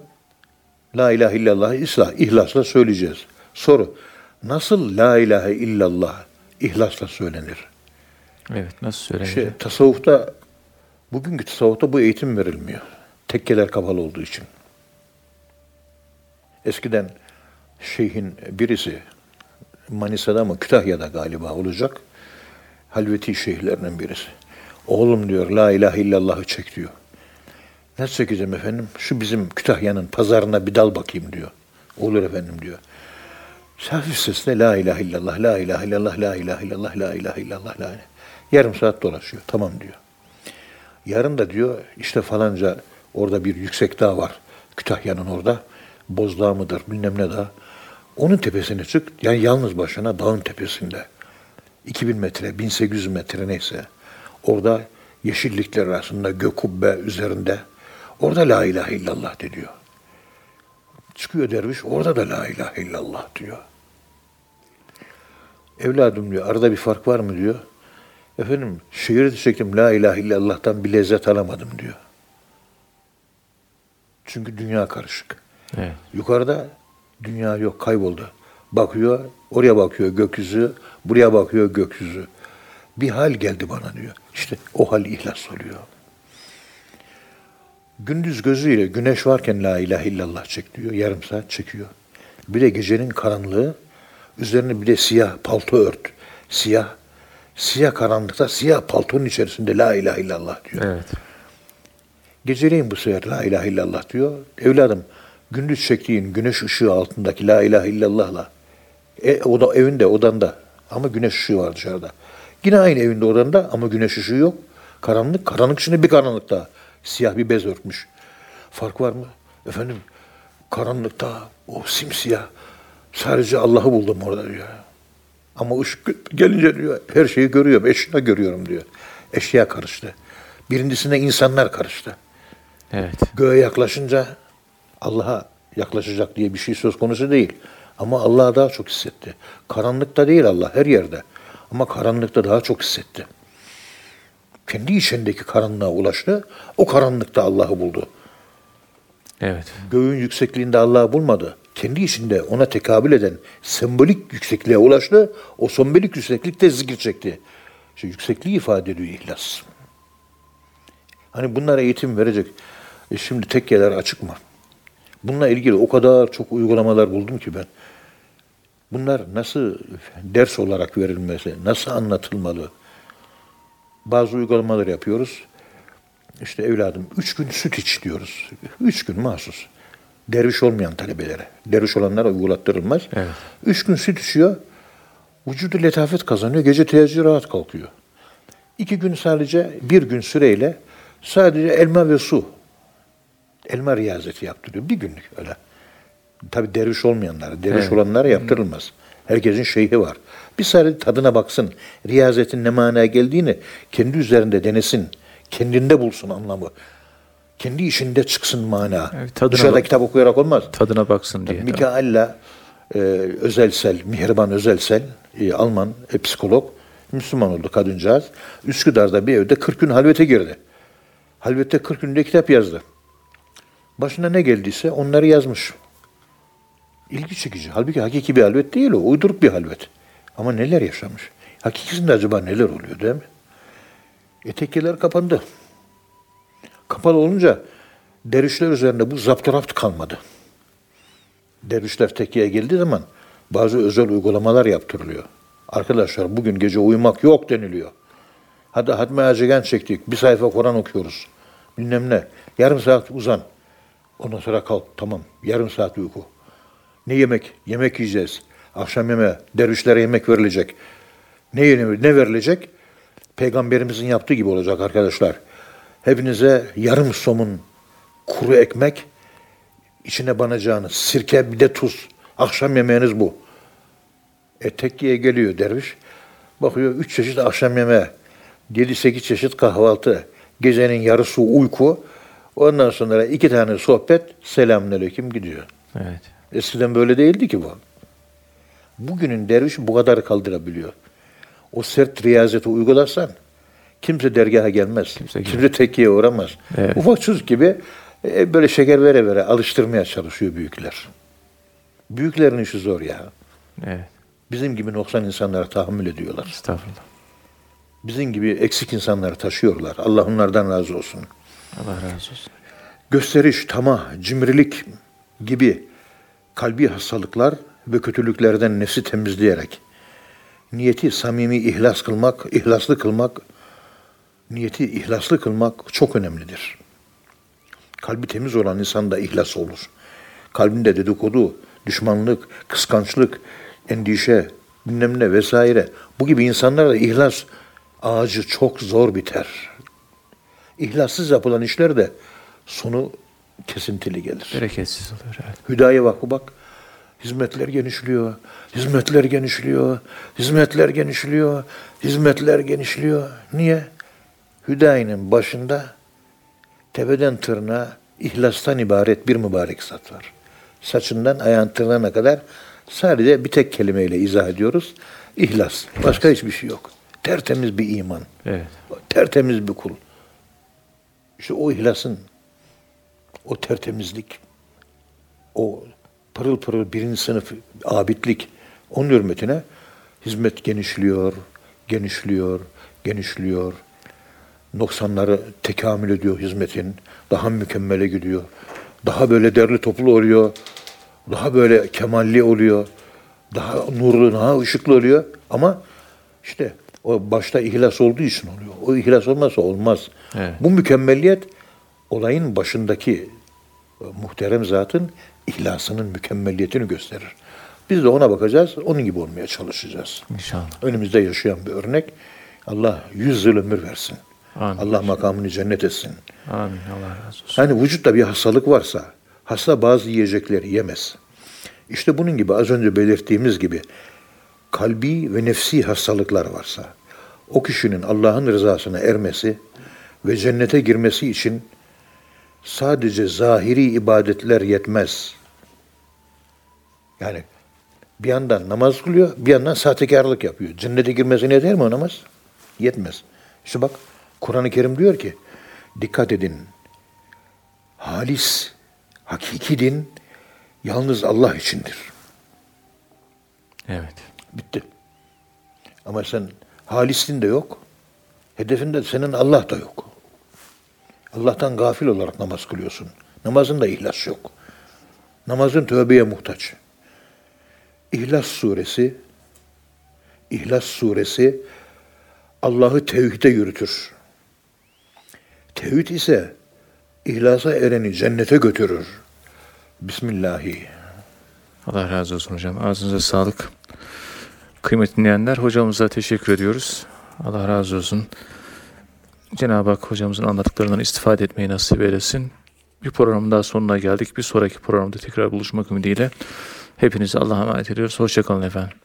la ilahe illallah islah, ihlasla söyleyeceğiz. Soru, nasıl la ilahe illallah ihlasla söylenir? Evet, nasıl söylenir? Şey, tasavvufta, bugünkü tasavvufta bu eğitim verilmiyor. Tekkeler kapalı olduğu için. Eskiden şeyhin birisi, Manisa'da mı Kütahya'da galiba olacak Halveti şeyhlerinden birisi. Oğlum diyor la ilahe illallah'ı çek diyor. Nasıl çekeceğim efendim? Şu bizim Kütahya'nın pazarına bir dal bakayım diyor. Olur efendim diyor. Hafif sesle la ilahe illallah, la ilahe illallah, la ilahe illallah, la ilahe illallah, la ilahe. Yarım saat dolaşıyor. Tamam diyor. Yarın da diyor işte falanca orada bir yüksek dağ var. Kütahya'nın orada. Bozdağ mıdır bilmem ne dağ. Onun tepesine çık, yani yalnız başına dağın tepesinde. iki bin metre, bin sekiz yüz metre neyse. Orada yeşillikler arasında gök kubbe üzerinde. Orada la ilahe illallah diyor. Çıkıyor derviş, orada da la ilahe illallah diyor. Evladım diyor, arada bir fark var mı diyor. Efendim, şiiri çektim, la ilahe illallah'tan bir lezzet alamadım diyor. Çünkü dünya karışık. Evet. Yukarıda dünya yok, kayboldu. Bakıyor, oraya bakıyor gökyüzü, buraya bakıyor gökyüzü. Bir hal geldi bana diyor. İşte o hal ihlas oluyor. Gündüz gözüyle güneş varken la ilahe illallah çek diyor. Yarım saat çekiyor. Bir de gecenin karanlığı, üzerine bir de siyah palto ört. Siyah, siyah karanlıkta, siyah paltonun içerisinde la ilahe illallah diyor. Evet. Geceleyin bu sefer la ilahe illallah diyor. Evladım, gündüz çektiğin güneş ışığı altındaki la ilahe illallah'la e, o da evinde, odanda ama güneş ışığı var dışarıda. Yine aynı evinde, odanda ama güneş ışığı yok. Karanlık, karanlık içinde bir karanlıkta. Siyah bir bez örtmüş. Fark var mı? Efendim, karanlıkta o simsiyah. Sadece Allah'ı buldum orada diyor. Ama ışık gelince diyor, her şeyi görüyorum, eşya görüyorum diyor. Eşya karıştı. Birincisinde insanlar karıştı. Evet. Göğe yaklaşınca Allah'a yaklaşacak diye bir şey söz konusu değil. Ama Allah'a daha çok hissetti. Karanlıkta değil Allah, her yerde. Ama karanlıkta daha çok hissetti. Kendi içindeki karanlığa ulaştı. O karanlıkta Allah'ı buldu. Evet. Göğün yüksekliğinde Allah'ı bulmadı. Kendi içinde ona tekabül eden sembolik yüksekliğe ulaştı. O sembolik yükseklikte zikir çekti. İşte yüksekliği ifade ediyor ihlas. Hani bunlara eğitim verecek. E şimdi tekkeler açık mı? Bununla ilgili o kadar çok uygulamalar buldum ki ben. Bunlar nasıl ders olarak verilmesi, nasıl anlatılmalı? Bazı uygulamalar yapıyoruz. İşte evladım üç gün süt iç diyoruz. Üç gün mahsus. Derviş olmayan talebelere. Derviş olanlara uygulattırılmaz. Evet. Üç gün süt içiyor. Vücudu letafet kazanıyor. Gece teheccüde rahat kalkıyor. İki gün sadece, bir gün süreyle sadece elma ve su. Elma riyazeti yaptırıyor. Bir günlük öyle. Tabii derviş olmayanlara, derviş evet. olanlara yaptırılmaz. Herkesin şeyhi var. Bir sadece tadına baksın. Riyazetin ne manaya geldiğini kendi üzerinde denesin. Kendinde bulsun anlamı. Kendi içinde çıksın mana. Evet, dışarıda bak- kitap okuyarak olmaz. Tadına baksın diye. Mikaella e, Özelsel, Mihriban Özelsel, e, Alman e, psikolog, Müslüman oldu kadıncağız. Üsküdar'da bir evde kırk gün halvete girdi. Halvette kırk günde kitap yazdı. Başına ne geldiyse onları yazmış. İlgi çekici. Halbuki hakiki bir halvet değil o. Uyduruk bir halvet. Ama neler yaşamış. Hakikisinde acaba neler oluyor değil mi? E tekkeler kapandı. Kapalı olunca dervişler üzerinde bu zaptırapt kalmadı. Dervişler tekkeye geldiği zaman bazı özel uygulamalar yaptırılıyor. Arkadaşlar bugün gece uyumak yok deniliyor. Hadi hadme acegan çektik. Bir sayfa Kur'an okuyoruz. Bilmem ne. Yarım saat uzan. Ondan sonra kalk. Tamam. Yarım saat uyku. Ne yemek? Yemek yiyeceğiz. Akşam yemeğe. Dervişlere yemek verilecek. Ne yemek? Ne verilecek? Peygamberimizin yaptığı gibi olacak arkadaşlar. Hepinize yarım somun kuru ekmek, içine banacağınız sirke bir de tuz. Akşam yemeğiniz bu. E tekkiye geliyor derviş. Bakıyor üç çeşit akşam yemeği, yedi sekiz çeşit kahvaltı, gecenin yarısı uyku. Ondan sonra iki tane sohbet, selamünaleyküm gidiyor. Evet. Eskiden böyle değildi ki bu. Bugünün dervişi bu kadar kaldırabiliyor. O sert riyazeti uygularsan kimse dergaha gelmez. Kimse, kimse tekkiye uğramaz. Evet. Ufak çocuk gibi e, böyle şeker vere vere alıştırmaya çalışıyor büyükler. Büyüklerin işi zor ya. Evet. Bizim gibi noksan insanlara tahammül ediyorlar. Estağfurullah. Bizim gibi eksik insanları taşıyorlar. Allah onlardan razı olsun. Allah razı olsun. Gösteriş, tamah, cimrilik gibi kalbi hastalıklar ve kötülüklerden nefsi temizleyerek niyeti samimi ihlas kılmak, ihlaslı kılmak, niyeti ihlaslı kılmak çok önemlidir. Kalbi temiz olan insanda ihlas olur. Kalbinde dedikodu, düşmanlık, kıskançlık, endişe, bilmem ne vesaire. Bu gibi insanlarda ihlas ağacı çok zor biter. İhlassız yapılan işler de sonu kesintili gelir. Bereketsiz olur. Evet. Hüdayi Vakfı bak, hizmetler genişliyor, hizmetler genişliyor, hizmetler genişliyor, hizmetler genişliyor. Niye? Hüdayi'nin başında tepeden tırnağa ihlastan ibaret bir mübarek zat var. Saçından ayağın tırnağına kadar sadece bir tek kelimeyle izah ediyoruz. İhlas. Başka hiçbir şey yok. Tertemiz bir iman. Evet. Tertemiz bir kul. İşte o ihlasın, o tertemizlik, o pırıl pırıl birinci sınıf abidlik, onun hürmetine hizmet genişliyor, genişliyor, genişliyor. Noksanları tekamül ediyor hizmetin. Daha mükemmele gidiyor. Daha böyle derli toplu oluyor. Daha böyle kemalli oluyor. Daha nurlu, daha ışıklı oluyor. Ama işte o başta ihlas olduğu için oluyor. O ihlas olmazsa olmaz. Evet. Bu mükemmelliyet olayın başındaki muhterem zatın ihlasının mükemmelliyetini gösterir. Biz de ona bakacağız. Onun gibi olmaya çalışacağız. İnşallah. Önümüzde yaşayan bir örnek. Allah yüz yıl ömür versin. Amin. Allah makamını cennet etsin. Amin. Allah razı olsun. Yani vücutta bir hastalık varsa, hasta bazı yiyecekleri yemez. İşte bunun gibi az önce belirttiğimiz gibi kalbi ve nefsi hastalıklar varsa, o kişinin Allah'ın rızasına ermesi ve cennete girmesi için sadece zahiri ibadetler yetmez. Yani bir yandan namaz kılıyor, bir yandan sahtekarlık yapıyor. Cennete girmesine yeter mi o namaz? Yetmez. İşte bak, Kur'an-ı Kerim diyor ki, dikkat edin, halis, hakiki din yalnız Allah içindir. Evet. Bitti. Ama sen halistin de yok, hedefinde senin Allah da yok. Allah'tan gafil olarak namaz kılıyorsun. Namazın da ihlas yok. Namazın tövbeye muhtaç. İhlas Suresi, İhlas Suresi Allah'ı tevhide yürütür. Tevhid ise ihlasa ereni cennete götürür. Bismillahi. Allah razı olsun hocam. Ağzınıza sağlık. Kıymetli dinleyenler, hocamıza teşekkür ediyoruz. Allah razı olsun. Cenab-ı Hak hocamızın anlattıklarından istifade etmeyi nasip eylesin. Bir programın daha sonuna geldik. Bir sonraki programda tekrar buluşmak ümidiyle hepinizi Allah'a emanet ediyoruz. Hoşça kalın efendim.